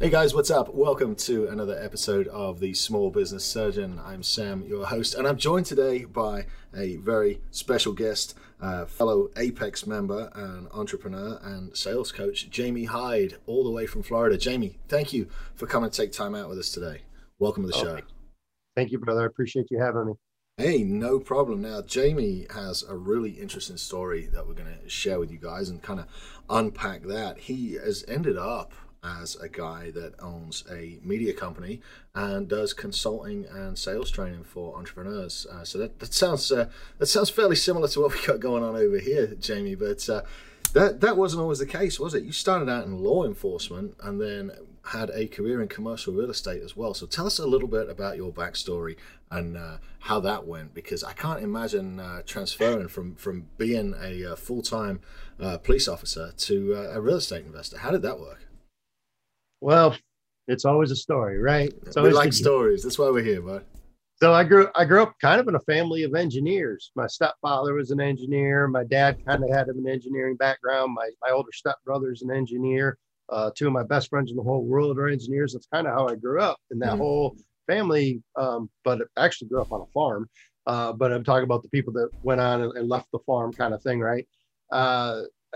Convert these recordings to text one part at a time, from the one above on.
Hey guys, what's up? Welcome to another episode of The Small Business Surgeon. I'm Sam, your host, and I'm joined today by a very special guest, fellow Apex member and entrepreneur and sales coach, Jamie Hyde, all the way from Florida. Jamie, thank you for coming to take time out with us today. Welcome to the show. Thank you, brother. I appreciate you having me. Hey, no problem. Now, Jamie has a really interesting story that we're going to share with you guys and kind of unpack that. He has ended up as a guy that owns a media company and does consulting and sales training for entrepreneurs. So that sounds fairly similar to what we got going on over here, Jamie. But that wasn't always the case, was it? You started out in law enforcement and then had a career in commercial real estate as well. So tell us a little bit about your backstory and how that went, because I can't imagine transferring from being a full-time police officer to a real estate investor. How did that work? Well, it's always a story, right? We like stories. That's why we're here, bud. So I grew up kind of in a family of engineers. My stepfather was an engineer. My dad kind of had an engineering background. My older stepbrother's an engineer. Two of my best friends in the whole world are engineers. That's kind of how I grew up in that whole family. But I actually grew up on a farm. But I'm talking about the people that went on and left the farm kind of thing, right?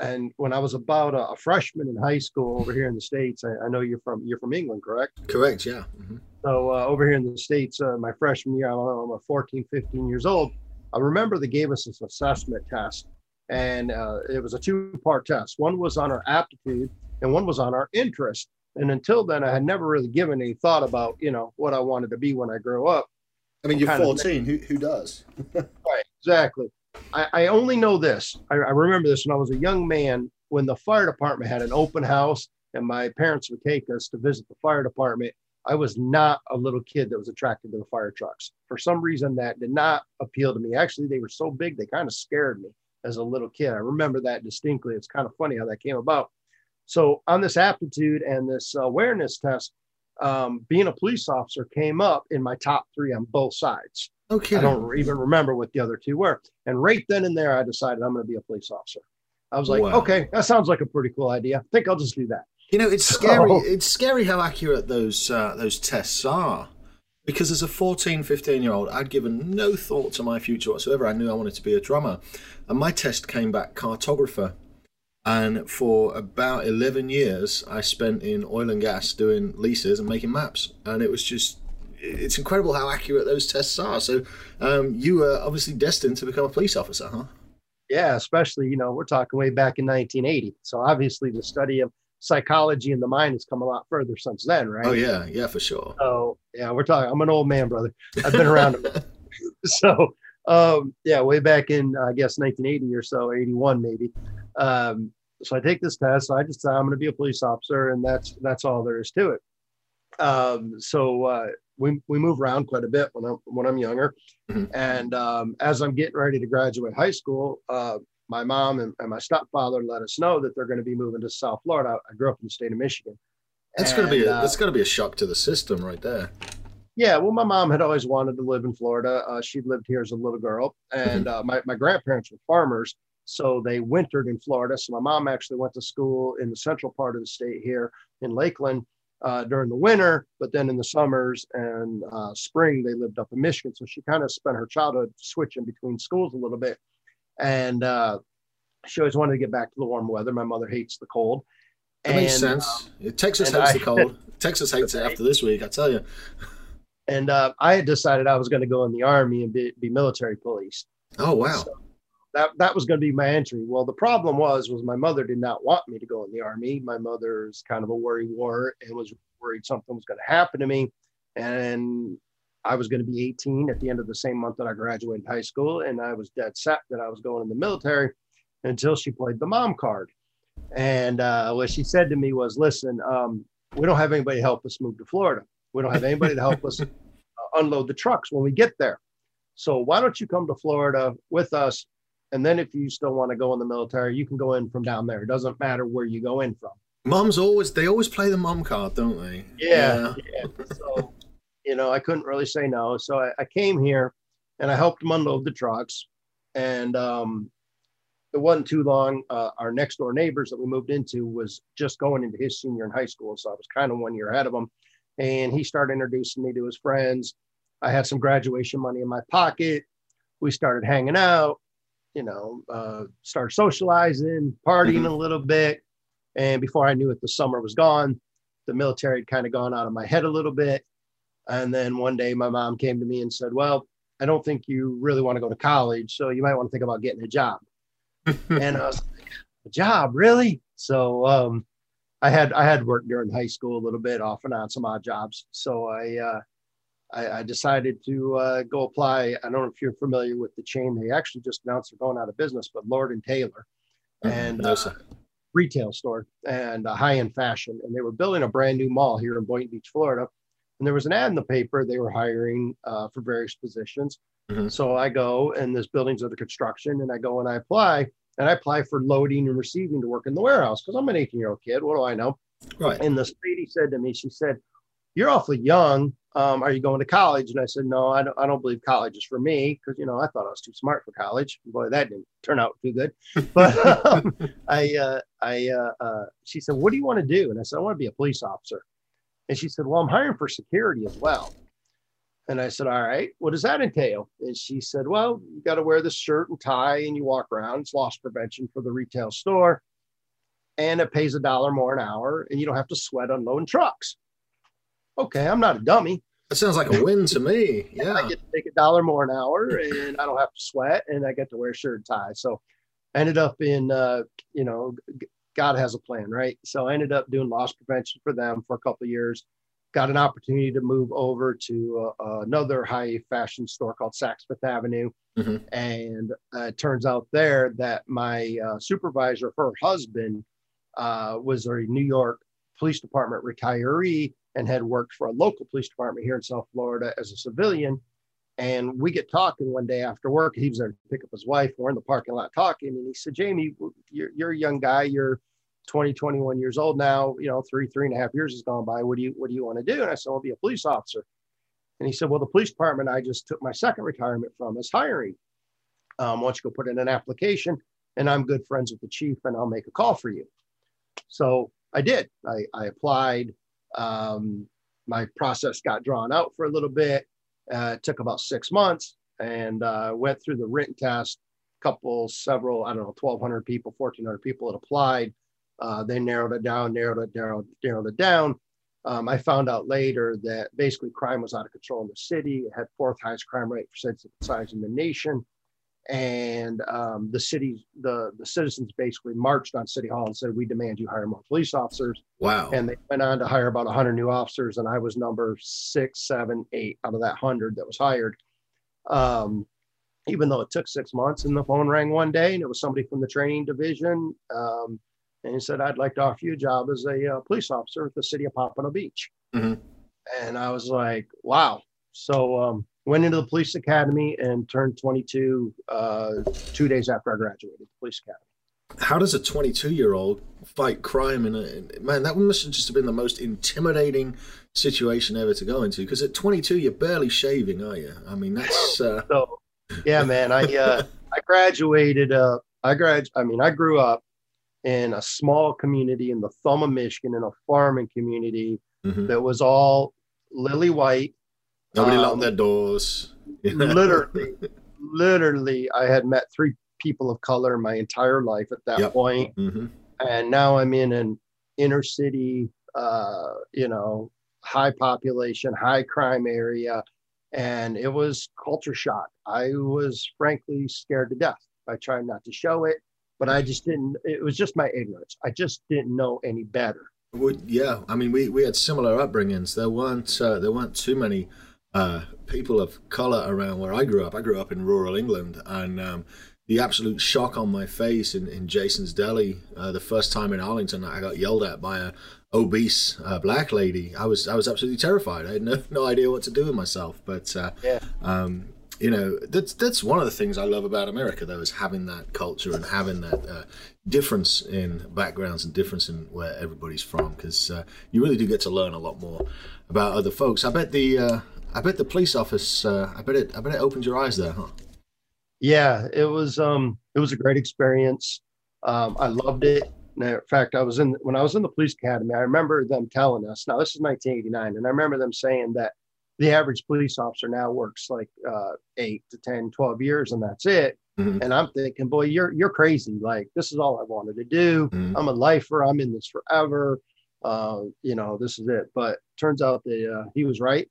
And when I was about a freshman in high school over here in the States, I know you're from England, correct? Correct, yeah. Mm-hmm. So over here in the States, my freshman year, I don't know, I'm 14, 15 years old. I remember they gave us this assessment test, and it was a two-part test. One was on our aptitude, and one was on our interest. And until then, I had never really given any thought about, you know, what I wanted to be when I grew up. I mean, you're 14. Who does? Right, exactly. I only know this. I remember this when I was a young man, when the fire department had an open house and my parents would take us to visit the fire department. I was not a little kid that was attracted to the fire trucks. For some reason, that did not appeal to me. Actually, they were so big, they kind of scared me as a little kid. I remember that distinctly. It's kind of funny how that came about. So on this aptitude and this awareness test, being a police officer came up in my top three on both sides. Okay. I don't even remember what the other two were. And right then and there, I decided I'm going to be a police officer. I was like, wow. Okay, that sounds like a pretty cool idea. I think I'll just do that. You know, it's scary. It's scary how accurate those tests are. Because as a 14, 15-year-old, I'd given no thought to my future whatsoever. I knew I wanted to be a drummer. And my test came back cartographer. And for about 11 years, I spent in oil and gas doing leases and making maps. And it was just, it's incredible how accurate those tests are. So you were obviously destined to become a police officer, huh? Yeah, especially, you know, we're talking way back in 1980. So obviously the study of psychology and the mind has come a lot further since then, right? Oh, yeah. Yeah, for sure. So, yeah, we're talking, I'm an old man, brother. I've been around. So, yeah, way back in, I guess, 1980 or so, 81 maybe. So I take this test. I just decide I'm going to be a police officer, and that's all there is to it. So we move around quite a bit when I'm younger. Mm-hmm. And as I'm getting ready to graduate high school, my mom and my stepfather let us know that they're going to be moving to South Florida. I grew up in the state of Michigan. That's going to be a shock to the system right there. Yeah, well, my mom had always wanted to live in Florida. She lived here as a little girl, and mm-hmm. my grandparents were farmers. So they wintered in Florida. So my mom actually went to school in the central part of the state here in Lakeland during the winter, but then in the summers and spring, they lived up in Michigan. So she kind of spent her childhood switching between schools a little bit. And she always wanted to get back to the warm weather. My mother hates the cold. That makes sense. Texas hates the cold. Texas hates it after this week, I tell you. And I had decided I was going to go in the Army and be military police. Oh, wow. So, that was going to be my entry. Well, the problem was my mother did not want me to go in the Army. My mother's kind of a worrywart and was worried something was going to happen to me. And I was going to be 18 at the end of the same month that I graduated high school. And I was dead set that I was going in the military until she played the mom card. And what she said to me was, listen, we don't have anybody to help us move to Florida. We don't have anybody to help us unload the trucks when we get there. So why don't you come to Florida with us? And then if you still want to go in the military, you can go in from down there. It doesn't matter where you go in from. Mums always, they always play the mum card, don't they? Yeah. So, you know, I couldn't really say no. So I came here and I helped them unload the trucks. And it wasn't too long. Our next door neighbors that we moved into was just going into his senior in high school. So I was kind of 1 year ahead of him. And he started introducing me to his friends. I had some graduation money in my pocket. We started hanging out, you know, started socializing, partying a little bit. And before I knew it, the summer was gone. The military had kind of gone out of my head a little bit. And then one day my mom came to me and said, well, I don't think you really want to go to college. So you might want to think about getting a job. And I was like, a job, really? So I had worked during high school a little bit, off and on, some odd jobs. So I decided to go apply. I don't know if you're familiar with the chain. They actually just announced they're going out of business, but Lord and Taylor, and retail store and high-end fashion. And they were building a brand new mall here in Boynton Beach, Florida. And there was an ad in the paper. They were hiring for various positions. So I go, and this building's under construction, and I go and I apply. And I apply for loading and receiving to work in the warehouse because I'm an 18-year-old kid. What do I know? Right. And this lady said to me, she said, you're awfully young. Are you going to college? And I said, no, I don't believe college is for me because, you know, I thought I was too smart for college. Boy, that didn't turn out too good. But she said, what do you want to do? And I said, I want to be a police officer. And she said, well, I'm hiring for security as well. And I said, all right, what does that entail? And she said, well, you got to wear this shirt and tie and you walk around. It's loss prevention for the retail store. And it pays $1 more an hour and you don't have to sweat unloading trucks. Okay, I'm not a dummy. That sounds like a win to me. Yeah. I get to make $1 more an hour and I don't have to sweat and I get to wear a shirt and tie. So I ended up in, you know, God has a plan, right? So I ended up doing loss prevention for them for a couple of years. Got an opportunity to move over to another high fashion store called Saks Fifth Avenue. And it turns out there that my supervisor, her husband, was a New York Police Department retiree and had worked for a local police department here in South Florida as a civilian. And we get talking one day after work. He was there to pick up his wife. We're in the parking lot talking. And he said, Jamie, you're a young guy. You're 20, 21 years old now, you know, three and a half years has gone by. What do you want to do? And I said, I'll be a police officer. And he said, well, the police department I just took my second retirement from is hiring. Why don't you go put in an application and I'm good friends with the chief and I'll make a call for you. So I did. I applied. My process got drawn out for a little bit. It took about 6 months and went through the written test. Several, I don't know, 1,200 people, 1,400 people had applied. They narrowed it down. I found out later that basically crime was out of control in the city. It had fourth highest crime rate percentage size in the nation. And the city, the citizens basically marched on City Hall and said, we demand you hire more police officers. Wow. And they went on to hire about 100 new officers. And I was number 6, 7, 8 out of that 100 that was hired. Even though it took 6 months and the phone rang one day and it was somebody from the training division. And he said, I'd like to offer you a job as a police officer at the city of Pompano Beach. And I was like, wow. So went into the police academy and turned 22 2 days after I graduated the police academy. How does a 22-year-old fight crime? Man, that must have just been the most intimidating situation ever to go into. Because at 22, you're barely shaving, are you? I mean, that's... So, yeah, man, I graduated. I grew up in a small community in the thumb of Michigan, in a farming community that was all lily white. Nobody locked their doors. literally, I had met 3 people of color my entire life at that point. And now I'm in an inner city, you know, high population, high crime area. And it was culture shock. I was frankly scared to death. I tried not to show it. But I just didn't, it was just my ignorance. I just didn't know any better. Well, yeah, I mean, we had similar upbringings. There weren't too many people of color around where I grew up. I grew up in rural England, and the absolute shock on my face in Jason's Deli, the first time in Arlington, I got yelled at by an obese black lady. I was absolutely terrified. I had no idea what to do with myself. But You know, that's one of the things I love about America, though, is having that culture and having that difference in backgrounds and difference in where everybody's from, because you really do get to learn a lot more about other folks. I bet the police office. I bet it opened your eyes there, huh? Yeah, it was a great experience. I loved it. And in fact, when I was in the police academy, I remember them telling us. Now this is 1989, and I remember them saying that the average police officer now works like 8 to 10, 12 years, and that's it. Mm-hmm. And I'm thinking, boy, you're crazy. Like, this is all I wanted to do. Mm-hmm. I'm a lifer. I'm in this forever. This is it. But turns out that he was right.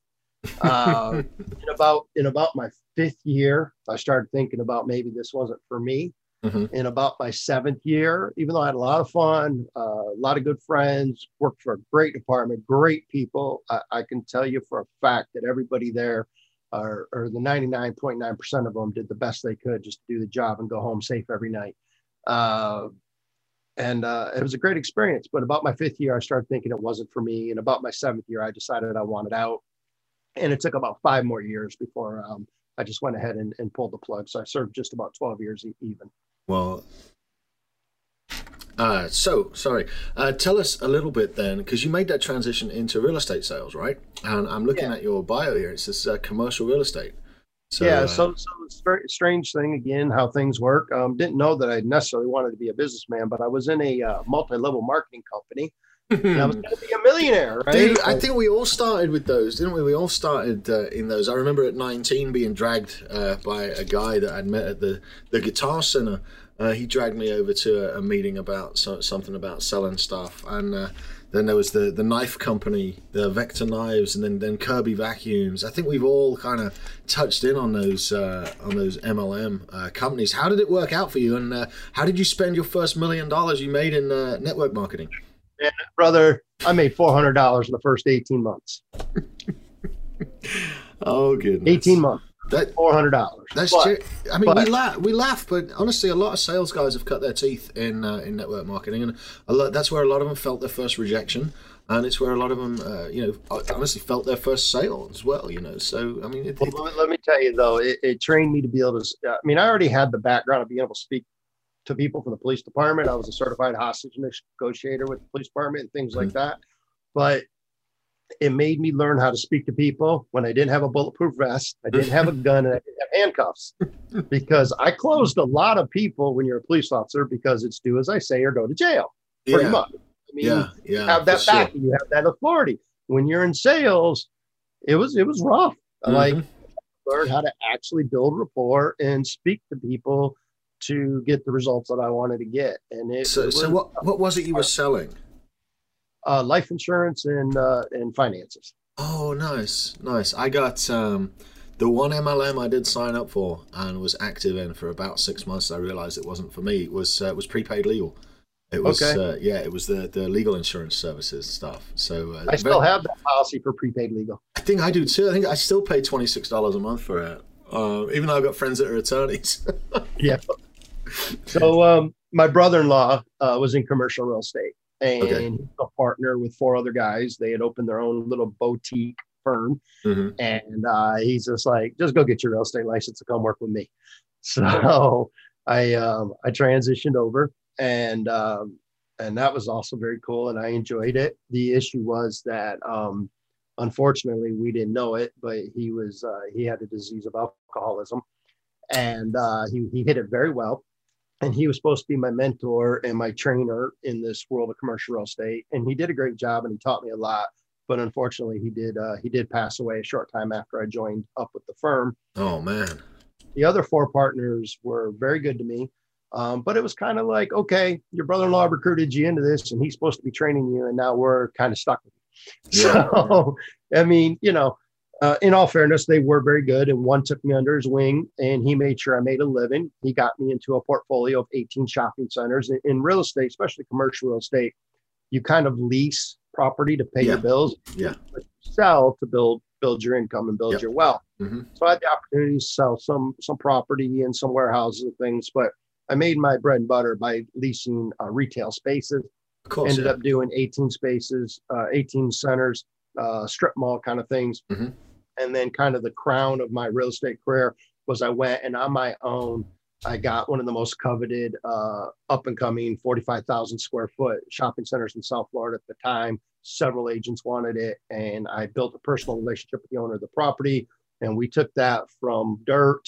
In about my fifth year, I started thinking about maybe this wasn't for me. Mm-hmm. In about my seventh year, even though I had a lot of fun, a lot of good friends, worked for a great department, great people. I can tell you for a fact that everybody there, or the 99.9% of them, did the best they could just to do the job and go home safe every night. And it was a great experience. But about my fifth year, I started thinking it wasn't for me. And about my seventh year, I decided I wanted out. And it took about 5 more years before I just went ahead and pulled the plug. So I served just about 12 years even. Well, sorry. Tell us a little bit then, because you made that transition into real estate sales, right? And I'm looking at your bio here. It says commercial real estate. So, so it's a strange thing, again, how things work. Didn't know that I necessarily wanted to be a businessman, but I was in a multi-level marketing company. And I was going to be a millionaire, right? Dude, I think we all started with those, didn't we? We all started in those. I remember at 19 being dragged by a guy that I'd met at the Guitar Center. He dragged me over to a meeting about something about selling stuff. And then there was the knife company, the Vector Knives, and then Kirby Vacuums. I think we've all kind of touched in on those MLM companies. How did it work out for you? And how did you spend your first $1 million you made in network marketing? And brother, I made $400 in the first 18 months. Oh, goodness. 18 months. That $400. That's true. I mean, we laugh, but honestly, a lot of sales guys have cut their teeth in network marketing, and that's where a lot of them felt their first rejection, and it's where a lot of them, honestly, felt their first sale as well. So I mean, let me tell you though, it trained me to be able to. I mean, I already had the background of being able to speak to people from the police department. I was a certified hostage negotiator with the police department and things like that. But it made me learn how to speak to people when I didn't have a bulletproof vest, I didn't have a gun, and I didn't have handcuffs, because I closed a lot of people when you're a police officer, because it's do as I say or go to jail, pretty much. I mean, you have that back, and you have that authority. When you're in sales, it was rough. Mm-hmm. Like, learn how to actually build rapport and speak to people to get the results that I wanted to get. And so what was it you were selling? Life insurance and finances. Oh, nice. I got the one MLM I did sign up for and was active in for about 6 months. I realized it wasn't for me. It was prepaid legal. It was it was the legal insurance services stuff. So I still have that policy for prepaid legal. I think I do too. I think I still pay $26 a month for it, even though I've got friends that are attorneys. Yeah. So my brother-in-law was in commercial real estate, and he was a partner with 4 other guys. They had opened their own little boutique firm, and he's just like, just go get your real estate license and come work with me. So I transitioned over, and that was also very cool, and I enjoyed it. The issue was that unfortunately, we didn't know it, but he had a disease of alcoholism, and he hit it very well. And he was supposed to be my mentor and my trainer in this world of commercial real estate. And he did a great job, and he taught me a lot. But unfortunately, he did pass away a short time after I joined up with the firm. Oh, man. The other 4 partners were very good to me. But it was kind of like, okay, your brother-in-law recruited you into this, and he's supposed to be training you, and now we're kind of stuck with you. Yeah. So, I mean, in all fairness, they were very good, and one took me under his wing, and he made sure I made a living. He got me into a portfolio of 18 shopping centers. In real estate, especially commercial real estate, you kind of lease property to pay your bills, but you sell to build your income and build your wealth. Mm-hmm. So I had the opportunity to sell some property and some warehouses and things, but I made my bread and butter by leasing retail spaces. Of course, ended up doing 18 spaces, 18 centers, strip mall kind of things. Mm-hmm. And then kind of the crown of my real estate career was I went and on my own, I got one of the most coveted up and coming 45,000 square foot shopping centers in South Florida at the time. Several agents wanted it. And I built a personal relationship with the owner of the property. And we took that from dirt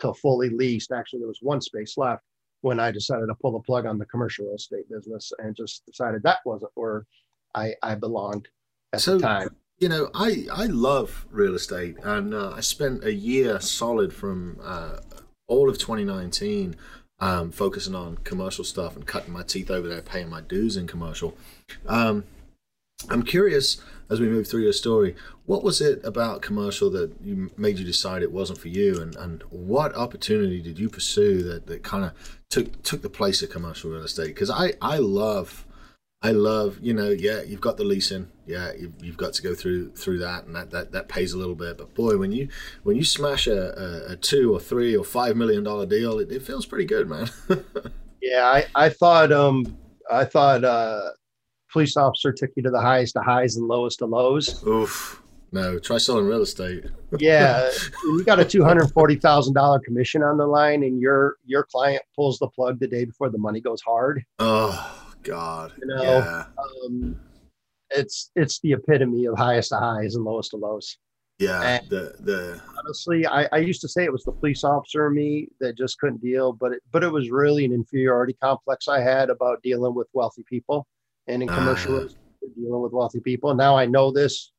to fully leased. Actually, there was one space left when I decided to pull the plug on the commercial real estate business and just decided that wasn't where I belonged at the time. You know, I love real estate, and I spent a year solid from all of 2019 focusing on commercial stuff and cutting my teeth over there, paying my dues in commercial. I'm curious, as we move through your story, what was it about commercial that made you decide it wasn't for you, and what opportunity did you pursue that kind of took the place of commercial real estate? Because I love, you know, yeah, you've got the leasing, yeah, you've got to go through that, and that pays a little bit. But boy, when you smash a $2 or $3 or $5 million deal, it feels pretty good, man. Yeah, I thought police officer took you to the highest of highs and lowest of lows. Oof. No, try selling real estate. Yeah, you got a $240,000 commission on the line, and your client pulls the plug the day before the money goes hard. Oh God! You know, yeah. It's the epitome of highest of highs and lowest of lows. Yeah. And the honestly, I used to say it was the police officer in me that just couldn't deal, but it was really an inferiority complex I had about dealing with wealthy people, and in commercial real estate, dealing with wealthy people. Now I know this.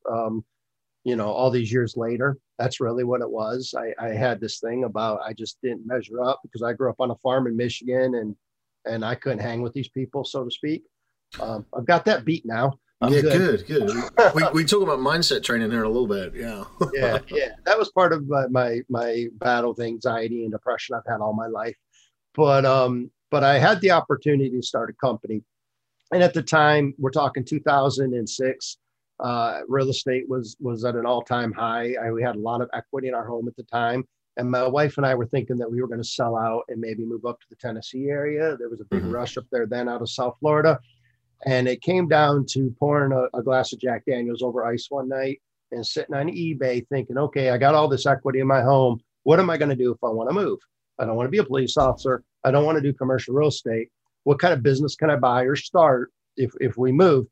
You know, all these years later, that's really what it was. I had this thing about, I just didn't measure up because I grew up on a farm in Michigan, and I couldn't hang with these people, so to speak. I've got that beat now. Good. we talk about mindset training here in a little bit. Yeah. Yeah. That was part of my battle with anxiety and depression I've had all my life. But I had the opportunity to start a company. And at the time, we're talking 2006, real estate was at an all-time high. We had a lot of equity in our home at the time. And my wife and I were thinking that we were going to sell out and maybe move up to the Tennessee area. There was a big rush up there then out of South Florida. And it came down to pouring a glass of Jack Daniels over ice one night and sitting on eBay thinking, okay, I got all this equity in my home. What am I going to do if I want to move? I don't want to be a police officer. I don't want to do commercial real estate. What kind of business can I buy or start if we move?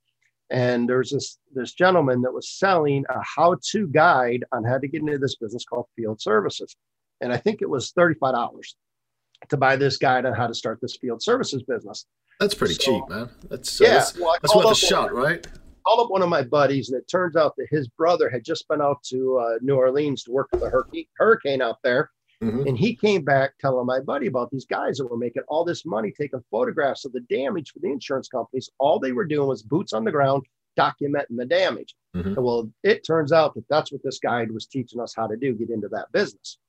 And there's this gentleman that was selling a how-to guide on how to get into this business called field services. And I think it was $35 to buy this guide on how to start this field services business. That's pretty cheap, man. That's worth a shot, right? Called up one of my buddies, and it turns out that his brother had just been out to New Orleans to work with the hurricane out there. Mm-hmm. And he came back telling my buddy about these guys that were making all this money, taking photographs of the damage for the insurance companies. All they were doing was boots on the ground, documenting the damage. Mm-hmm. And well, it turns out that that's what this guide was teaching us how to do, get into that business.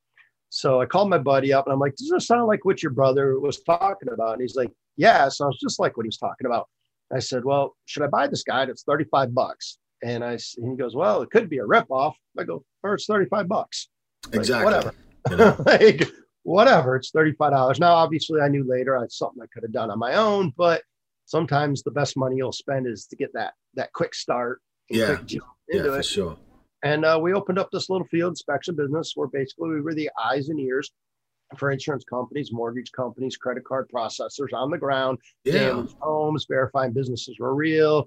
So I called my buddy up and I'm like, does this sound like what your brother was talking about? And he's like, yeah, sounds just like what he was talking about. I said, well, should I buy this guide? It's $35. And he goes, well, it could be a ripoff. I go, or it's $35. Exactly. Like, whatever. You know? Like, whatever, it's $35. Now, obviously, I knew later it's something I could have done on my own, but sometimes the best money you'll spend is to get that quick start. Yeah, for sure. And we opened up this little field inspection business where basically we were the eyes and ears for insurance companies, mortgage companies, credit card processors on the ground, damaged homes, verifying businesses were real,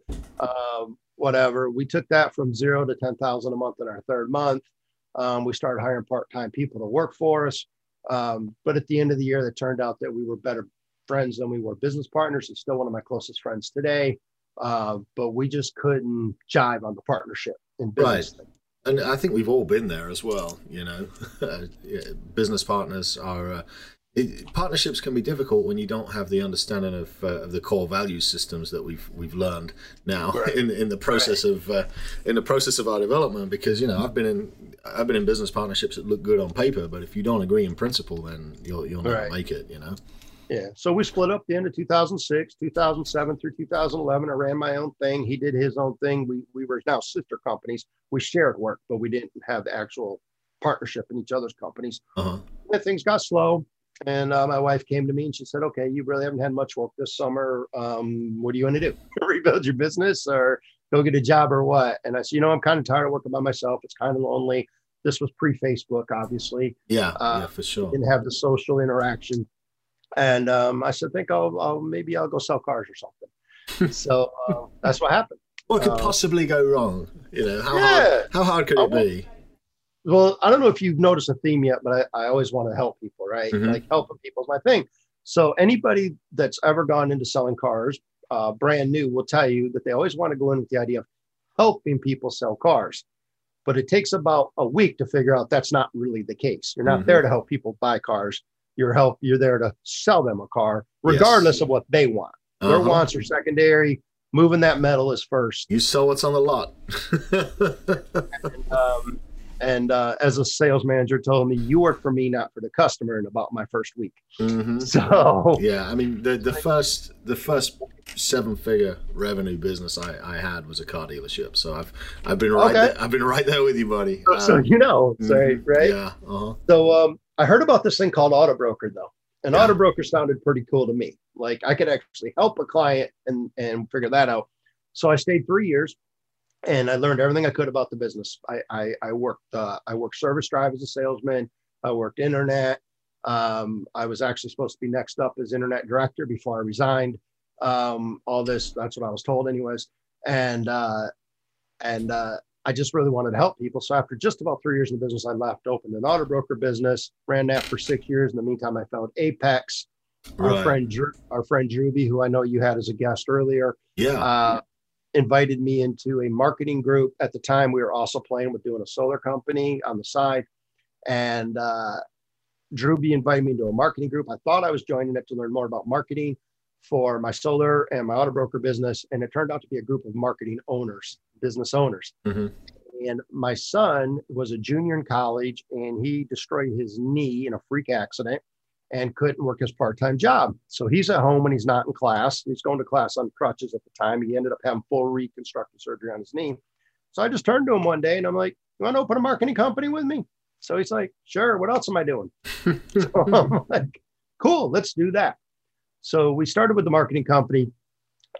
whatever. We took that from zero to 10,000 a month in our third month. We started hiring part-time people to work for us. But at the end of the year, that turned out that we were better friends than we were business partners. It's still one of my closest friends today. But we just couldn't jive on the partnership in business. Right. And I think we've all been there as well. You know, business partners are, partnerships can be difficult when you don't have the understanding of the core value systems that we've learned now in the process of our development. Because you know, I've been in business partnerships that look good on paper, but if you don't agree in principle, then you'll not make it. You know. Yeah. So we split up the end of 2006, 2007 through 2011. I ran my own thing. He did his own thing. We were now sister companies. We shared work, but we didn't have the actual partnership in each other's companies. Uh-huh. And things got slow. And my wife came to me and she said, okay, you really haven't had much work this summer. What do you want to do? Rebuild your business or go get a job or what? And I said, you know, I'm kind of tired of working by myself. It's kind of lonely. This was pre-Facebook, obviously. Yeah, for sure. Didn't have the social interaction. And I said, I think I'll go sell cars or something. So that's what happened. What could possibly go wrong? You know, how hard could it be? Well, I don't know if you've noticed a theme yet, but I always want to help people, right? Mm-hmm. Like helping people is my thing. So anybody that's ever gone into selling cars, brand new, will tell you that they always want to go in with the idea of helping people sell cars. But it takes about a week to figure out that's not really the case. You're not mm-hmm. there to help people buy cars. You're there to sell them a car, regardless yes. of what they want. Uh-huh. Their wants are secondary. Moving that metal is first. You sell what's on the lot. And as a sales manager told me, you work for me, not for the customer, in about my first week. Mm-hmm. So yeah, I mean, the first seven-figure revenue business I had was a car dealership. So I've been right okay. there. I've been right there with you, buddy. So you know, sorry, mm-hmm. right? Yeah. Uh-huh. So I heard about this thing called Auto Broker though, and yeah. Auto Broker sounded pretty cool to me. Like I could actually help a client and figure that out. So I stayed 3 years. And I learned everything I could about the business. I worked service drive as a salesman. I worked internet. I was actually supposed to be next up as internet director before I resigned. All this, that's what I was told anyways. And I just really wanted to help people. So after just about 3 years in the business, I left, opened an auto broker business, ran that for 6 years. In the meantime, I found Apex, right. our friend Drewby, who I know you had as a guest earlier. Yeah. Invited me into a marketing group. At the time, we were also playing with doing a solar company on the side. And Drewby invited me into a marketing group. I thought I was joining it to learn more about marketing for my solar and my auto broker business. And it turned out to be a group of marketing owners, business owners. Mm-hmm. And my son was a junior in college, and he destroyed his knee in a freak accident and couldn't work his part-time job. So he's at home when he's not in class. He's going to class on crutches at the time. He ended up having full reconstructive surgery on his knee. So I just turned to him one day and I'm like, you want to open a marketing company with me? So he's like, sure, what else am I doing? So I'm like, cool, let's do that. So we started with the marketing company,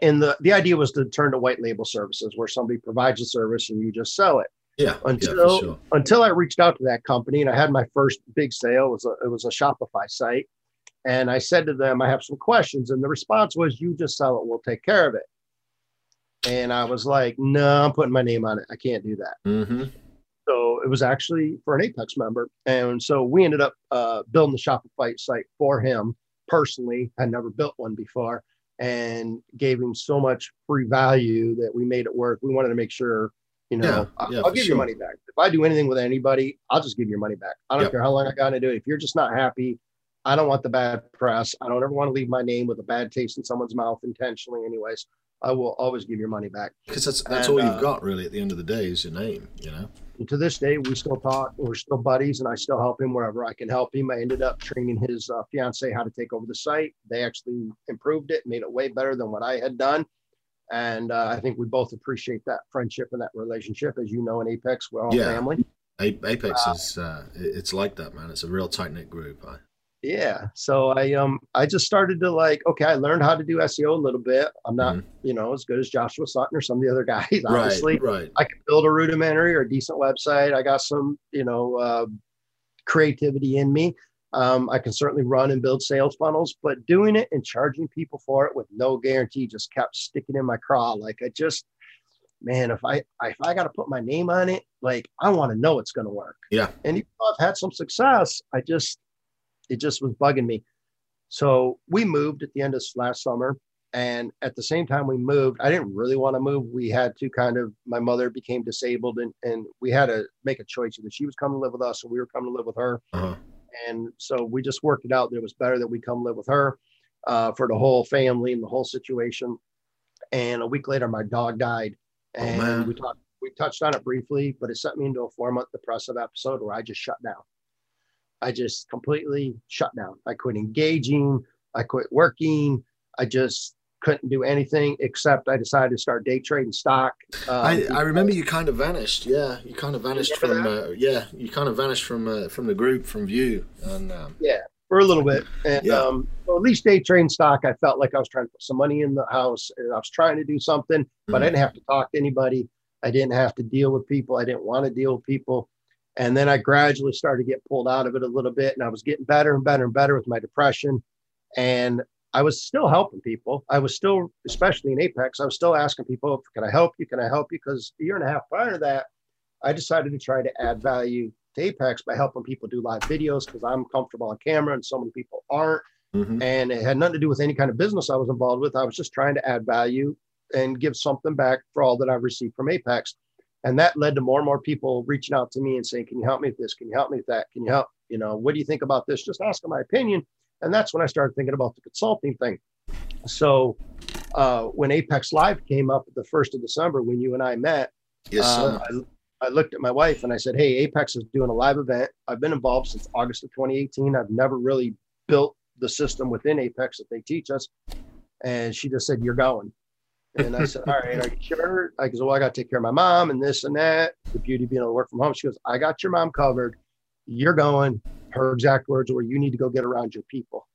and the idea was to turn to white label services where somebody provides a service and you just sell it. Yeah. Until I reached out to that company and I had my first big sale. It was a Shopify site. And I said to them, I have some questions. And the response was, you just sell it. We'll take care of it. And I was like, no, I'm putting my name on it. I can't do that. Mm-hmm. So it was actually for an Apex member. And so we ended up building the Shopify site for him personally. I'd never built one before, and gave him so much free value that we made it work. We wanted to make sure, you know, yeah, I'll give sure. your money back. If I do anything with anybody, I'll just give your money back. I don't yep. care how long I got to do it. If you're just not happy, I don't want the bad press. I don't ever want to leave my name with a bad taste in someone's mouth intentionally. Anyways, I will always give your money back. Because that's all you've got really at the end of the day is your name, you know? And to this day, we still talk. We're still buddies, and I still help him wherever I can help him. I ended up training his fiance how to take over the site. They actually improved it, made it way better than what I had done. And I think we both appreciate that friendship and that relationship. As you know, in Apex, we're all yeah. family. Apex is, it's like that, man. It's a real tight knit group. Yeah. So I just started to I learned how to do SEO a little bit. I'm not, you know, as good as Joshua Sutton or some of the other guys, obviously. Right. I could build a rudimentary or a decent website. I got some, you know, creativity in me. I can certainly run and build sales funnels, but doing it and charging people for it with no guarantee just kept sticking in my craw. Like I just, man, if I got to put my name on it, like I want to know it's going to work. Yeah. And even though I've had some success, it just was bugging me. So we moved at the end of last summer. And at the same time we moved, I didn't really want to move. We had to my mother became disabled and we had to make a choice. Either she was coming to live with us and we were coming to live with her. Uh-huh. And so we just worked it out that it was better that we come live with her for the whole family and the whole situation. And a week later, my dog died. And we touched on it briefly, but it sent me into a 4-month depressive episode where I just shut down. I just completely shut down. I quit engaging. I quit working. I just couldn't do anything except I decided to start day trading stock. I remember you kind of vanished. Yeah, you kind of vanished from. From the group, from view. And for a little bit. And well, at least day trading stock, I felt like I was trying to put some money in the house. And I was trying to do something, but I didn't have to talk to anybody. I didn't have to deal with people. I didn't want to deal with people. And then I gradually started to get pulled out of it a little bit, and I was getting better and better and better with my depression. And I was still helping people. I was still, especially in Apex, I was still asking people, can I help you? Can I help you? Because a year and a half prior to that, I decided to try to add value to Apex by helping people do live videos because I'm comfortable on camera and so many people aren't. Mm-hmm. And it had nothing to do with any kind of business I was involved with. I was just trying to add value and give something back for all that I received from Apex. And that led to more and more people reaching out to me and saying, can you help me with this? Can you help me with that? Can you help? You know, what do you think about this? Just asking my opinion. And that's when I started thinking about the consulting thing. So when Apex Live came up the 1st of December, when you and I met, yes, I looked at my wife and I said, hey, Apex is doing a live event. I've been involved since August of 2018. I've never really built the system within Apex that they teach us. And she just said, you're going. And I said, all right, are you sure? I go, well, I got to take care of my mom and this and that. The beauty of being able to work from home. She goes, I got your mom covered. You're going. Her exact words were, you need to go get around your people.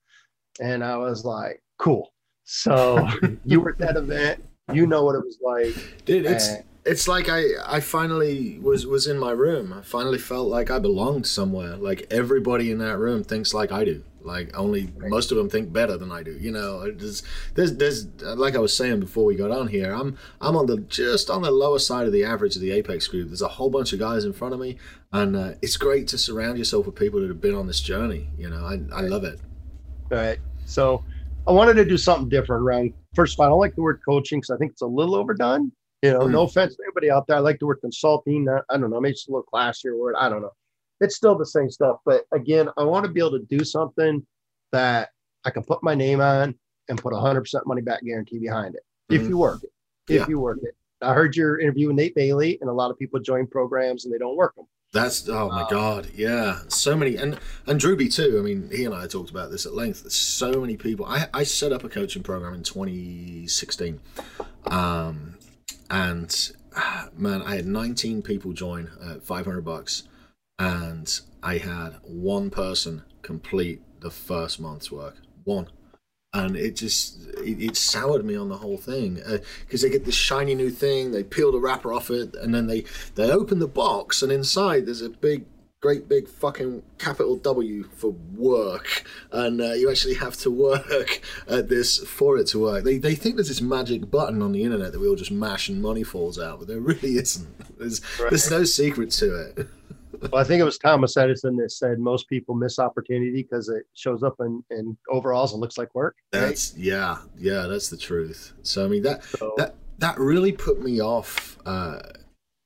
And I was like, cool. So you were at that event. You know what it was like. Dude, it's like I finally was in my room. I finally felt like I belonged somewhere. Like everybody in that room thinks like I do. Like only most of them think better than I do, you know. There's like I was saying before we got on here, I'm on the just on the lower side of the average of the Apex group. There's a whole bunch of guys in front of me, and it's great to surround yourself with people that have been on this journey. You know, I love it. All right, so I wanted to do something different around. First of all, I don't like the word coaching because I think it's a little overdone. You know, no offense to anybody out there. I like the word consulting. I don't know, maybe it's a little classier word. I don't know. It's still the same stuff. But again, I want to be able to do something that I can put my name on and put 100% money back guarantee behind it. Mm-hmm. If you work it, if you work it. I heard your interview with Nate Bailey, and a lot of people join programs and they don't work them. That's, oh my God. Yeah. So many. And Drewby too. I mean, he and I talked about this at length. So many people. I set up a coaching program in 2016. And man, I had 19 people join at $500. And I had one person complete the first month's work, one. And it just, it soured me on the whole thing because they get this shiny new thing, they peel the wrapper off it, and then they open the box, and inside there's a great big fucking capital W for work. And you actually have to work at this for it to work. They think there's this magic button on the internet that we all just mash and money falls out, but there really isn't. There's no secret to it. Well, I think it was Thomas Edison that said most people miss opportunity because it shows up in overalls and looks like work. Right? Yeah, that's the truth. So I mean that really put me off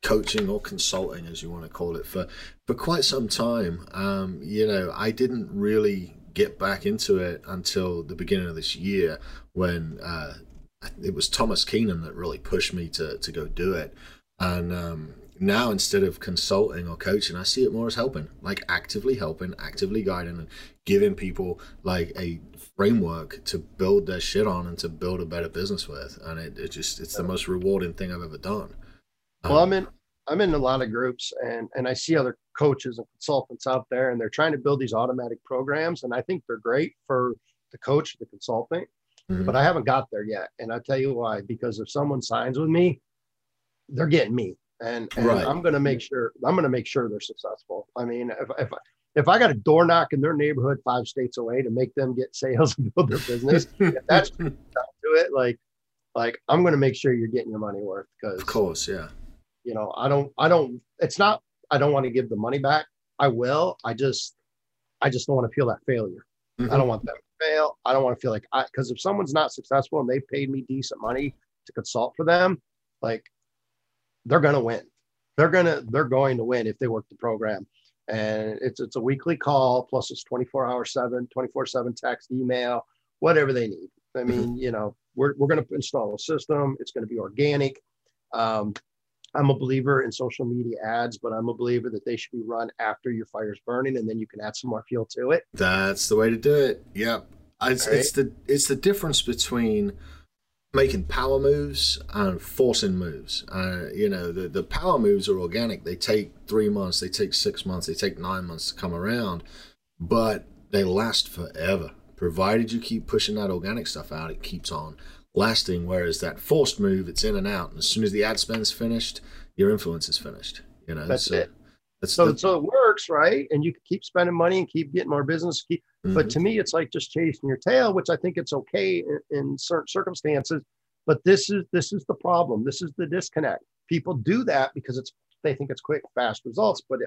coaching or consulting, as you want to call it, for quite some time. You know, I didn't really get back into it until the beginning of this year when it was Thomas Keenan that really pushed me to go do it, and. Now, instead of consulting or coaching, I see it more as helping, like actively helping, actively guiding, and giving people like a framework to build their shit on and to build a better business with. And it's the most rewarding thing I've ever done. Well, I'm in a lot of groups and I see other coaches and consultants out there, and they're trying to build these automatic programs. And I think they're great for the coach, the consultant, but I haven't got there yet. And I'll tell you why, because if someone signs with me, they're getting me. And right. I'm going to make sure they're successful. I mean, if I got a door knock in their neighborhood 5 states away to make them get sales and build their business, if that's down to it, like I'm going to make sure you're getting your money worth. Because of course, yeah. You know, I don't want to give the money back. I will. I just don't want to feel that failure. Mm-hmm. I don't want them to fail. I don't want to feel like because if someone's not successful and they paid me decent money to consult for them, like. They're going to win. They're going to win if they work the program. And it's a weekly call, plus it's 24/7 text, email, whatever they need. I mean, you know, we're going to install a system. It's going to be organic. I'm a believer in social media ads, but I'm a believer that they should be run after your fire's burning, and then you can add some more fuel to it. That's the way to do it. Yep. It's the difference between making power moves and forcing moves. You know, the power moves are organic. They take 3 months, they take 6 months, they take 9 months to come around, but they last forever. Provided you keep pushing that organic stuff out, it keeps on lasting. Whereas that forced move, it's in and out. And as soon as the ad spend's finished, your influence is finished. You know, that's so it. So it works, right? And you can keep spending money and keep getting more business. But to me, it's like just chasing your tail, which I think it's okay in certain circumstances. But this is the problem. This is the disconnect. People do that because they think it's quick, fast results. But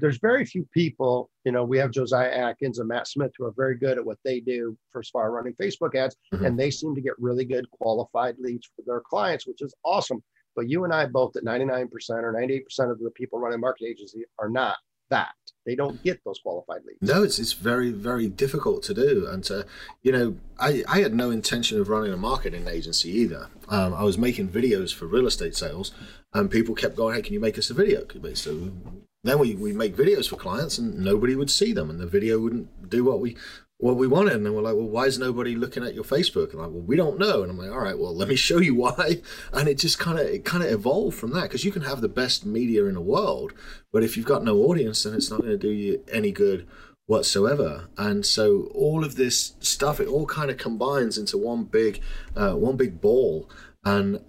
there's very few people, we have Josiah Atkins and Matt Smith who are very good at what they do as far as running Facebook ads. Mm-hmm. And they seem to get really good qualified leads for their clients, which is awesome. But you and I both at 99% or 98% of the people running marketing agency are not that. They don't get those qualified leads. No, it's very, very difficult to do. And, I had no intention of running a marketing agency either. I was making videos for real estate sales and people kept going, hey, can you make us a video? So then we make videos for clients and nobody would see them and the video wouldn't do what we wanted. And then we're like, well, why is nobody looking at your Facebook? And I'm like, well, we don't know. And I'm like, all right, well, let me show you why. And it just kind of evolved from that, because you can have the best media in the world, but if you've got no audience, then it's not going to do you any good whatsoever. And so all of this stuff, it all kind of combines into one big ball. And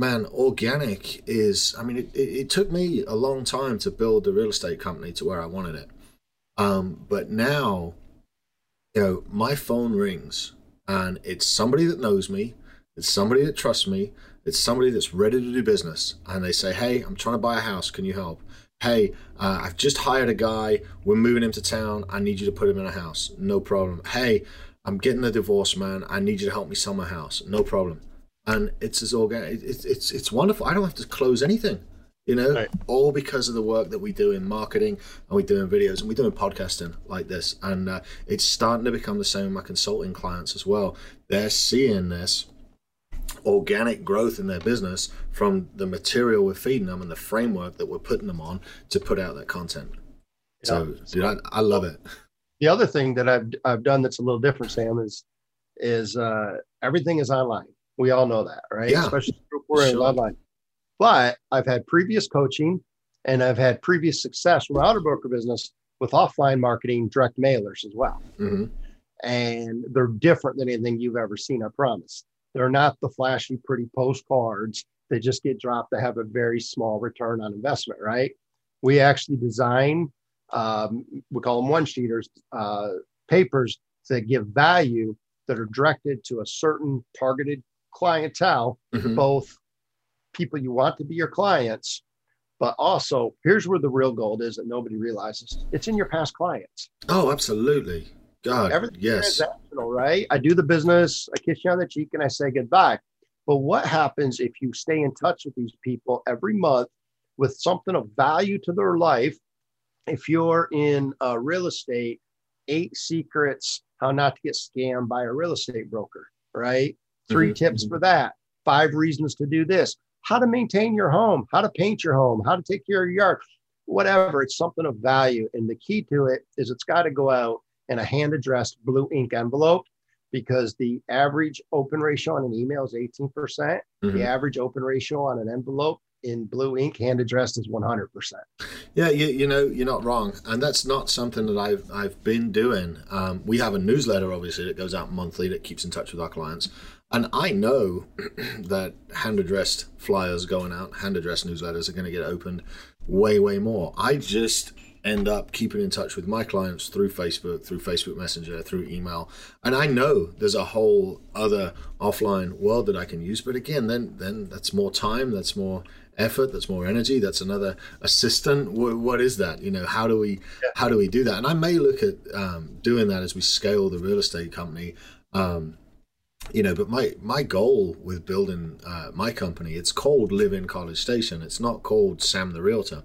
organic is, it took me a long time to build the real estate company to where I wanted it. But now, my phone rings and it's somebody that knows me. It's somebody that trusts me. It's somebody that's ready to do business. And they say, hey, I'm trying to buy a house. Can you help? Hey, I've just hired a guy. We're moving him to town. I need you to put him in a house. No problem. Hey, I'm getting a divorce, man. I need you to help me sell my house. No problem. And it's as organic. It's wonderful. I don't have to close anything, right. All because of the work that we do in marketing and we do in videos and we do in podcasting like this. And it's starting to become the same with my consulting clients as well. They're seeing this organic growth in their business from the material we're feeding them and the framework that we're putting them on to put out that content. Yeah. So dude, I love it. The other thing that I've done that's a little different, Sam, is everything is online. We all know that, right? Yeah. Especially the group we're in, online. But I've had previous coaching and I've had previous success from the outer broker business with offline marketing, direct mailers as well. Mm-hmm. And they're different than anything you've ever seen, I promise. They're not the flashy, pretty postcards. They just get dropped to have a very small return on investment, right? We actually design, we call them one-sheeters, papers that give value that are directed to a certain targeted clientele, mm-hmm. both people you want to be your clients, but also here's where the real gold is that nobody realizes. It's in your past clients. Oh, absolutely. God, everything yes. Transactional, right? I do the business, I kiss you on the cheek and I say goodbye. But what happens if you stay in touch with these people every month with something of value to their life? If you're in real estate, 8 secrets how not to get scammed by a real estate broker, right? 3 mm-hmm. tips for that, 5 reasons to do this, how to maintain your home, how to paint your home, how to take care of your yard, whatever. It's something of value. And the key to it is it's got to go out in a hand-addressed blue ink envelope, because the average open ratio on an email is 18%. Mm-hmm. The average open ratio on an envelope in blue ink hand-addressed is 100%. Yeah, you're not wrong. And that's not something that I've been doing. We have a newsletter, obviously, that goes out monthly that keeps in touch with our clients. And I know that hand-addressed flyers going out, hand-addressed newsletters are going to get opened way, way more. I just end up keeping in touch with my clients through Facebook Messenger, through email. And I know there's a whole other offline world that I can use. But again, then that's more time, that's more effort, that's more energy, that's another assistant. What is that? How do we do that? And I may look at doing that as we scale the real estate company. But my goal with building my company, it's called Live In College Station. It's not called Sam the Realtor.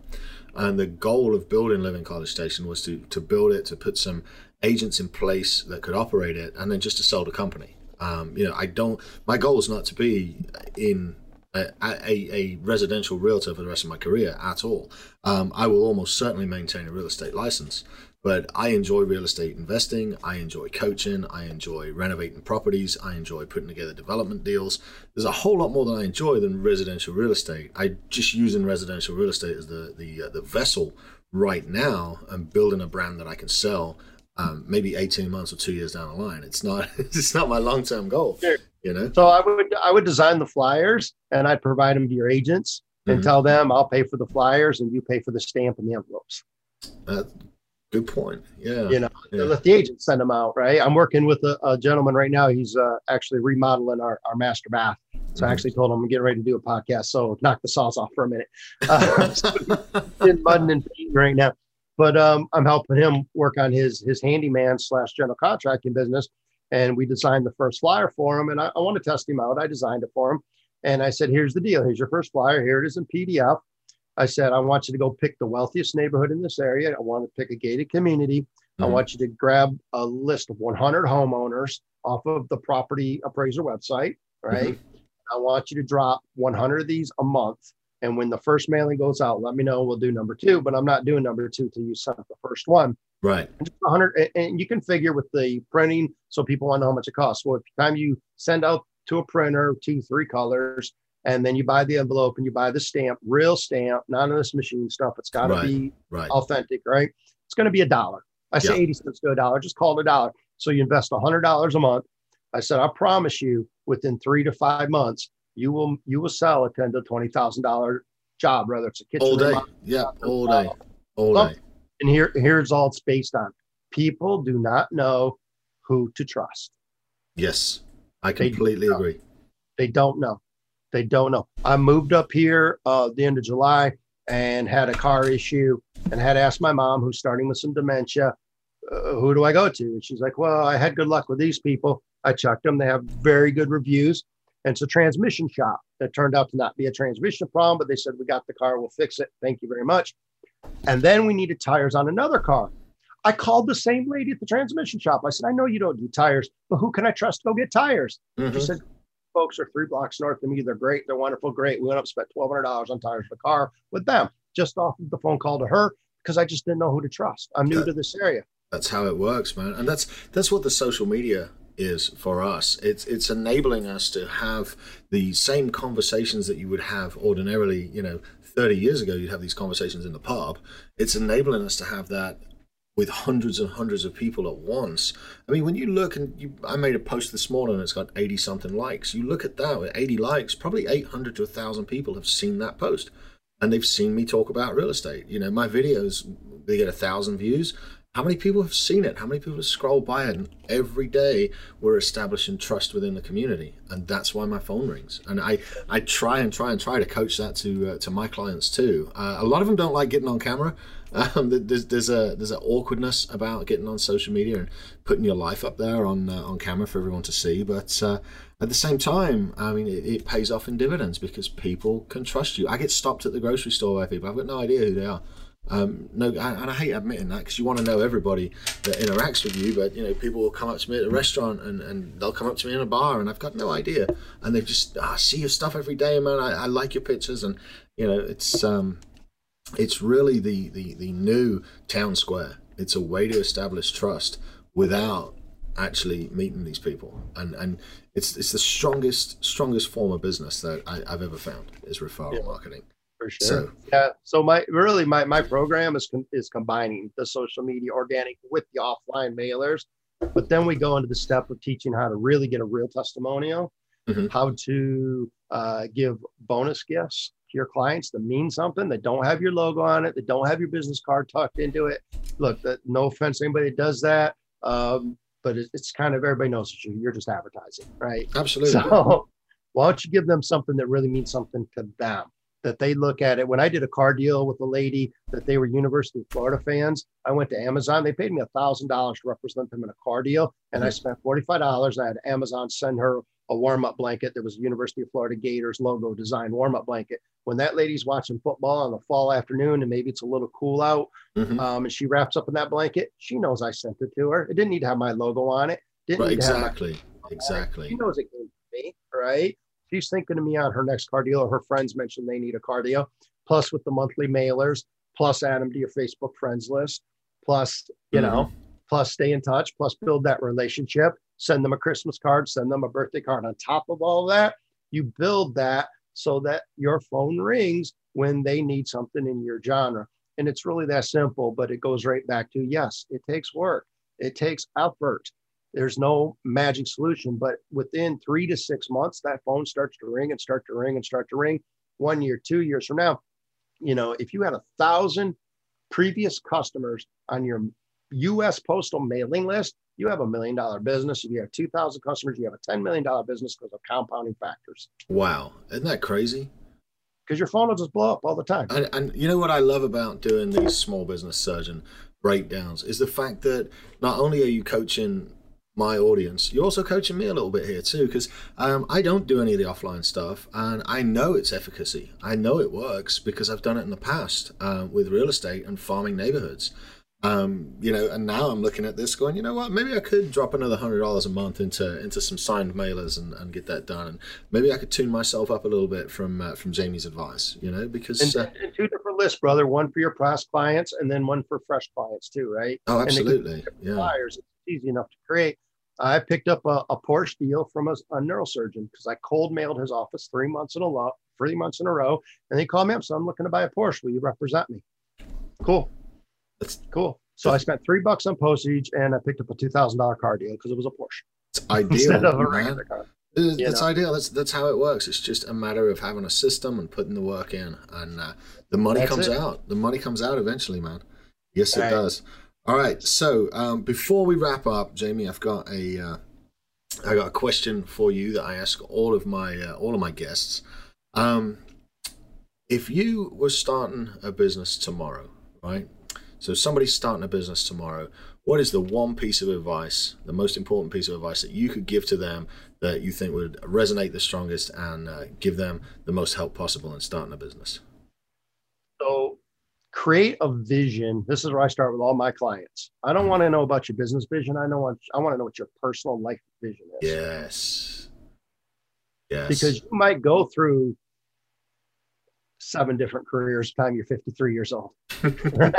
And the goal of building Live In College Station was to build it, to put some agents in place that could operate it, and then just to sell the company. My goal is not to be in a residential realtor for the rest of my career at all. I will almost certainly maintain a real estate license. But I enjoy real estate investing, I enjoy coaching, I enjoy renovating properties, I enjoy putting together development deals. There's a whole lot more that I enjoy than residential real estate. I just using residential real estate as the vessel right now and building a brand that I can sell maybe 18 months or 2 years down the line. It's not my long-term goal. Sure. So I would design the flyers and I'd provide them to your agents. and tell them I'll pay for the flyers and you pay for the stamp and the envelopes. Good point. Yeah. You know, let the agent send them out. Right. I'm working with a gentleman right now. He's actually remodeling our master bath. So I actually told him I'm getting ready to do a podcast. So knock the saws off for a minute. So in mudding and painting right now, but I'm helping him work on his handyman / general contracting business. And we designed the first flyer for him. And I want to test him out. I designed it for him. And I said, here's the deal. Here's your first flyer. Here it is in PDF. I said, I want you to go pick the wealthiest neighborhood in this area. I want to pick a gated community. I want you to grab a list of 100 homeowners off of the property appraiser website, right? I want you to drop 100 of these a month. And when the first mailing goes out, let me know. We'll do number two, but I'm not doing number two till you send up the first one. Right. And just 100, and you can figure with the printing so people want to know how much it costs. Well, if the time you send out to a printer, 2-3 colors, and then you buy the envelope and you buy the stamp, real stamp, not on this machine stuff. It's got to be authentic, right? It's going to be $1. I say 80 cents to $1. Just call it $1. So you invest $100 a month. I said, I promise you within 3 to 5 months, you will sell a $10 to $20,000 job, whether it's a kitchen. All day. All day. And here's all it's based on. People do not know who to trust. Yes, I completely agree. They don't know. They don't know. I moved up here the end of July and had a car issue and had asked my mom, who's starting with some dementia, who do I go to? And she's like, well, I had good luck with these people. I checked them. They have very good reviews. And it's a transmission shop. That turned out to not be a transmission problem, but they said, we got the car. We'll fix it. Thank you very much. And then we needed tires on another car. I called the same lady at the transmission shop. I said, I know you don't do tires, but who can I trust to go get tires? She said, folks are 3 blocks north of me. They're great. They're wonderful. Great. We went up and spent $1,200 on tires for the car with them just off of the phone call to her because I just didn't know who to trust. I'm new to this area. That's how it works, man. And that's what the social media is for us. It's enabling us to have the same conversations that you would have ordinarily, 30 years ago, you'd have these conversations in the pub. It's enabling us to have that with hundreds and hundreds of people at once. I mean, when you look and I made a post this morning and it's got 80 something likes. You look at that with 80 likes, probably 800 to 1,000 people have seen that post and they've seen me talk about real estate. You know, my videos, they get 1,000 views. How many people have seen it? How many people have scrolled by it? And every day we're establishing trust within the community. And that's why my phone rings. And I try to coach that to my clients too. A lot of them don't like getting on camera. There's an awkwardness about getting on social media and putting your life up there on camera for everyone to see. But at the same time, I mean, it pays off in dividends because people can trust you. I get stopped at the grocery store by people. I've got no idea who they are. And I hate admitting that because you want to know everybody that interacts with you. But, people will come up to me at a restaurant and they'll come up to me in a bar and I've got no idea. And they just, I see your stuff every day, man. I like your pictures. And, it's really the new town square. It's a way to establish trust without actually meeting these people, and it's the strongest form of business that I've ever found is referral marketing. For sure. So, my program is combining the social media organic with the offline mailers, but then we go into the step of teaching how to really get a real testimonial, how to give bonus gifts. Your clients that mean something, that don't have your logo on it, that don't have your business card tucked into it. Look, no offense to anybody that does that, but it's kind of everybody knows that you're just advertising, right? Absolutely. So why don't you give them something that really means something to them, that they look at it? When I did a car deal with a lady that they were University of Florida fans, I went to Amazon. They paid me $1,000 to represent them in a car deal, and I spent $45. I had Amazon send her a warm-up blanket. There was a University of Florida Gators logo design warm-up blanket. When that lady's watching football on the fall afternoon and maybe it's a little cool out and she wraps up in that blanket, she knows I sent it to her. It didn't need to have my logo on it. Exactly. She knows it came to me, right? She's thinking of me on her next car deal, or her friends mentioned they need a car deal. Plus with the monthly mailers, plus add them to your Facebook friends list, plus, plus stay in touch, plus build that relationship. Send them a Christmas card, send them a birthday card. On top of all that, you build that so that your phone rings when they need something in your genre. And it's really that simple, but it goes right back to, yes, it takes work. It takes effort. There's no magic solution, but within 3 to 6 months, that phone starts to ring and start to ring and start to ring. 1 year, 2 years from now, you know, if you had 1,000 previous customers on your U.S. postal mailing list, you have $1 million business. If you have 2,000 customers, you have a $10 million business because of compounding factors. Wow. Isn't that crazy? Because your phone will just blow up all the time. And you know what I love about doing these small business surgeon breakdowns is the fact that not only are you coaching my audience, you're also coaching me a little bit here too, because I don't do any of the offline stuff, and I know its efficacy. I know it works because I've done it in the past with real estate and farming neighborhoods. You know, and now I'm looking at this going, you know what, maybe I could drop another $100 a month into some signed mailers and get that done. And maybe I could tune myself up a little bit from Jamie's advice, you know, because... And two different lists, brother, one for your past clients and then one for fresh clients too, right? Oh, absolutely. Yeah. Buyers, it's easy enough to create. I picked up a Porsche deal from a neurosurgeon because I cold mailed his office 3 months in a row. And he called me up, so I'm looking to buy a Porsche. Will you represent me? Cool. That's cool. So I spent $3 on postage and I picked up a $2,000 car deal because it was a Porsche. It's ideal. Instead of a regular car. That's ideal. That's how it works. It's just a matter of having a system and putting the work in, and the money comes out. The money comes out eventually, man. Yes, it does. All right. So before we wrap up, Jamie, I've got a question for you that I ask all of my guests. If you were starting a business tomorrow, right? So if somebody's starting a business tomorrow, what is the one piece of advice, the most important piece of advice that you could give to them that you think would resonate the strongest and give them the most help possible in starting a business? So create a vision. This is where I start with all my clients. I don't want to know about your business vision. I want to know what your personal life vision is. Yes. Yes. Because you might go through 7 different careers by the time you're 53 years old. You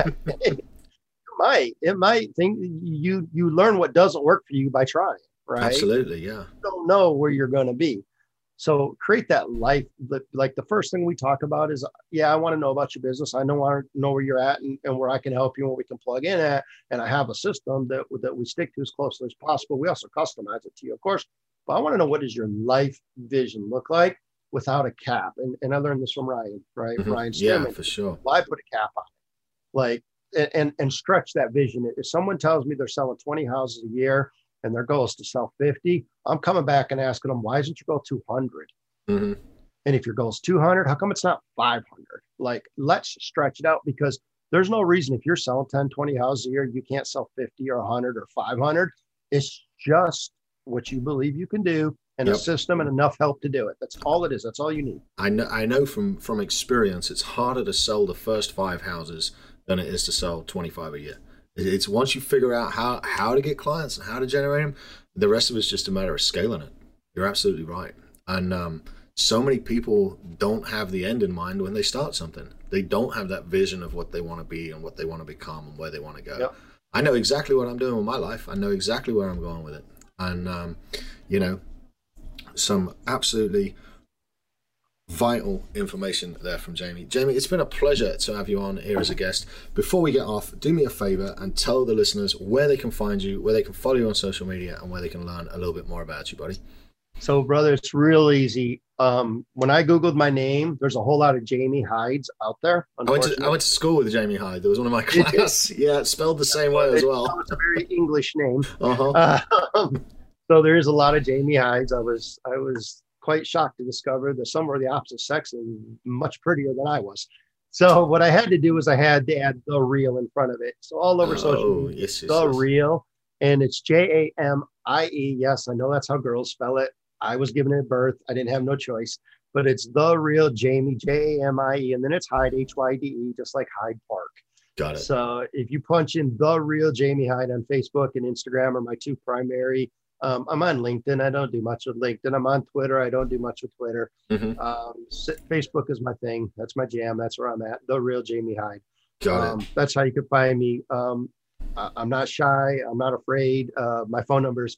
learn what doesn't work for you by trying, right? Absolutely. Yeah. You don't know where you're going to be. So create that life. Like the first thing we talk about is, yeah, I want to know about your business. I want to know where you're at and where I can help you and what we can plug in at. And I have a system that we stick to as closely as possible. We also customize it to you, of course, but I want to know, what does your life vision look like without a cap? And I learned this from Ryan, right? Mm-hmm. Ryan Stamen. Yeah, for sure. Why put a cap on it? Like, and stretch that vision. If someone tells me they're selling 20 houses a year and their goal is to sell 50, I'm coming back and asking them, why isn't your goal 200? Mm-hmm. And if your goal is 200, how come it's not 500? Like, let's stretch it out, because there's no reason if you're selling 10, 20 houses a year, you can't sell 50 or 100 or 500. It's just what you believe you can do. And a system and enough help to do it. That's all it is. That's all you need. I know from experience, it's harder to sell the first 5 houses than it is to sell 25 a year. It's once you figure out how to get clients and how to generate them, the rest of it's just a matter of scaling it. You're absolutely right. And so many people don't have the end in mind when they start something. They don't have that vision of what they want to be and what they want to become and where they want to go. Yep. I know exactly what I'm doing with my life. I know exactly where I'm going with it. And, you know, some absolutely vital information there from Jamie. Jamie, it's been a pleasure to have you on here as a guest. Before we get off, do me a favor and tell the listeners where they can find you, where they can follow you on social media, and where they can learn a little bit more about you, buddy. So, brother, it's real easy. When I Googled my name, there's a whole lot of Jamie Hydes out there. I went to school with Jamie Hyde. That was one of my class. Yeah, it's spelled the same way as well. It's a very English name. Uh-huh. So there is a lot of Jamie Hydes. I was quite shocked to discover that some were the opposite sex and much prettier than I was. So what I had to do was I had to add The Real in front of it. So all over social media, Real. And it's Jamie. Yes, I know that's how girls spell it. I was given it at birth. I didn't have no choice. But it's The Real Jamie, Jamie. And then it's Hyde, Hyde, just like Hyde Park. Got it. So if you punch in The Real Jamie Hyde on Facebook and Instagram are my two primary. I'm on LinkedIn. I don't do much with LinkedIn. I'm on Twitter. I don't do much with Twitter. Mm-hmm. Facebook is my thing. That's my jam. That's where I'm at. The Real Jamie Hyde. Got it. That's how you can find me. I'm not shy. I'm not afraid. My phone number is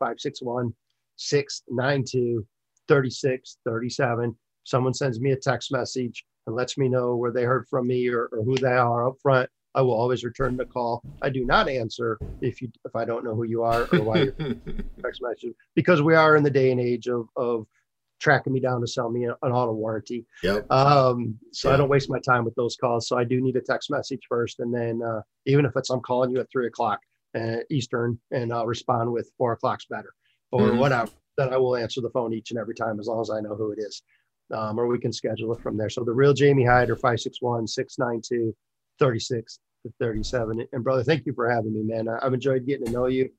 561-692-3637. Someone sends me a text message and lets me know where they heard from me or who they are up front. I will always return the call. I do not answer if I don't know who you are or why you're text message, because we are in the day and age of tracking me down to sell me an auto warranty. Yep. So I don't waste my time with those calls. So I do need a text message first. And then even if it's, I'm calling you at 3 o'clock Eastern and I'll respond with 4 o'clock's better or whatever, then I will answer the phone each and every time as long as I know who it is. Or we can schedule it from there. So The Real Jamie Hyde, or 561-692-3637. And brother, thank you for having me, man. I've enjoyed getting to know you.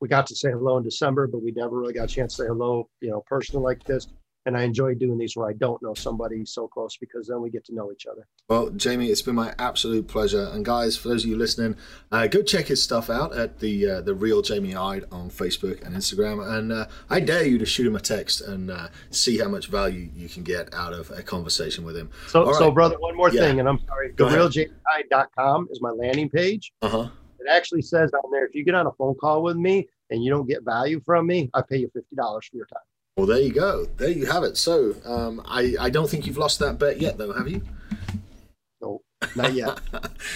We got to say hello in December, but we never really got a chance to say hello, you know, personal like this. And I enjoy doing these where I don't know somebody so close, because then we get to know each other. Well, Jamie, it's been my absolute pleasure. And guys, for those of you listening, go check his stuff out at the Real Jamie Hyde on Facebook and Instagram. And I dare you to shoot him a text and see how much value you can get out of a conversation with him. So brother, one more thing, and I'm sorry. TheRealJamieHyde.com is my landing page. It actually says on there, if you get on a phone call with me and you don't get value from me, I pay you $50 for your time. Well, there you go. There you have it. So I don't think you've lost that bet yet, though, have you? No, not yet.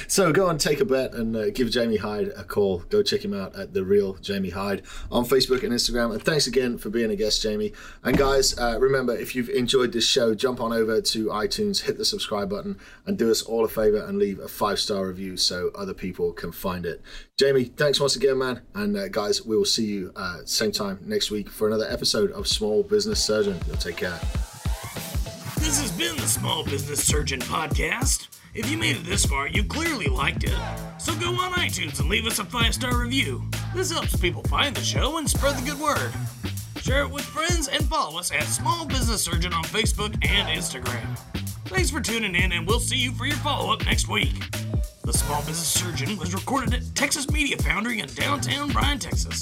So go and take a bet and give Jamie Hyde a call. Go check him out at The Real Jamie Hyde on Facebook and Instagram. And thanks again for being a guest, Jamie. And guys, remember, if you've enjoyed this show, jump on over to iTunes, hit the subscribe button, and do us all a favor and leave a 5-star review so other people can find it. Jamie, thanks once again, man. And guys, we will see you same time next week for another episode of Small Business Surgeon. You'll take care. This has been the Small Business Surgeon Podcast. If you made it this far, you clearly liked it. So go on iTunes and leave us a 5-star review. This helps people find the show and spread the good word. Share it with friends and follow us at Small Business Surgeon on Facebook and Instagram. Thanks for tuning in, and we'll see you for your follow-up next week. The Small Business Surgeon was recorded at Texas Media Foundry in downtown Bryan, Texas.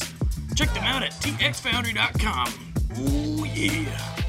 Check them out at txfoundry.com. Ooh, yeah.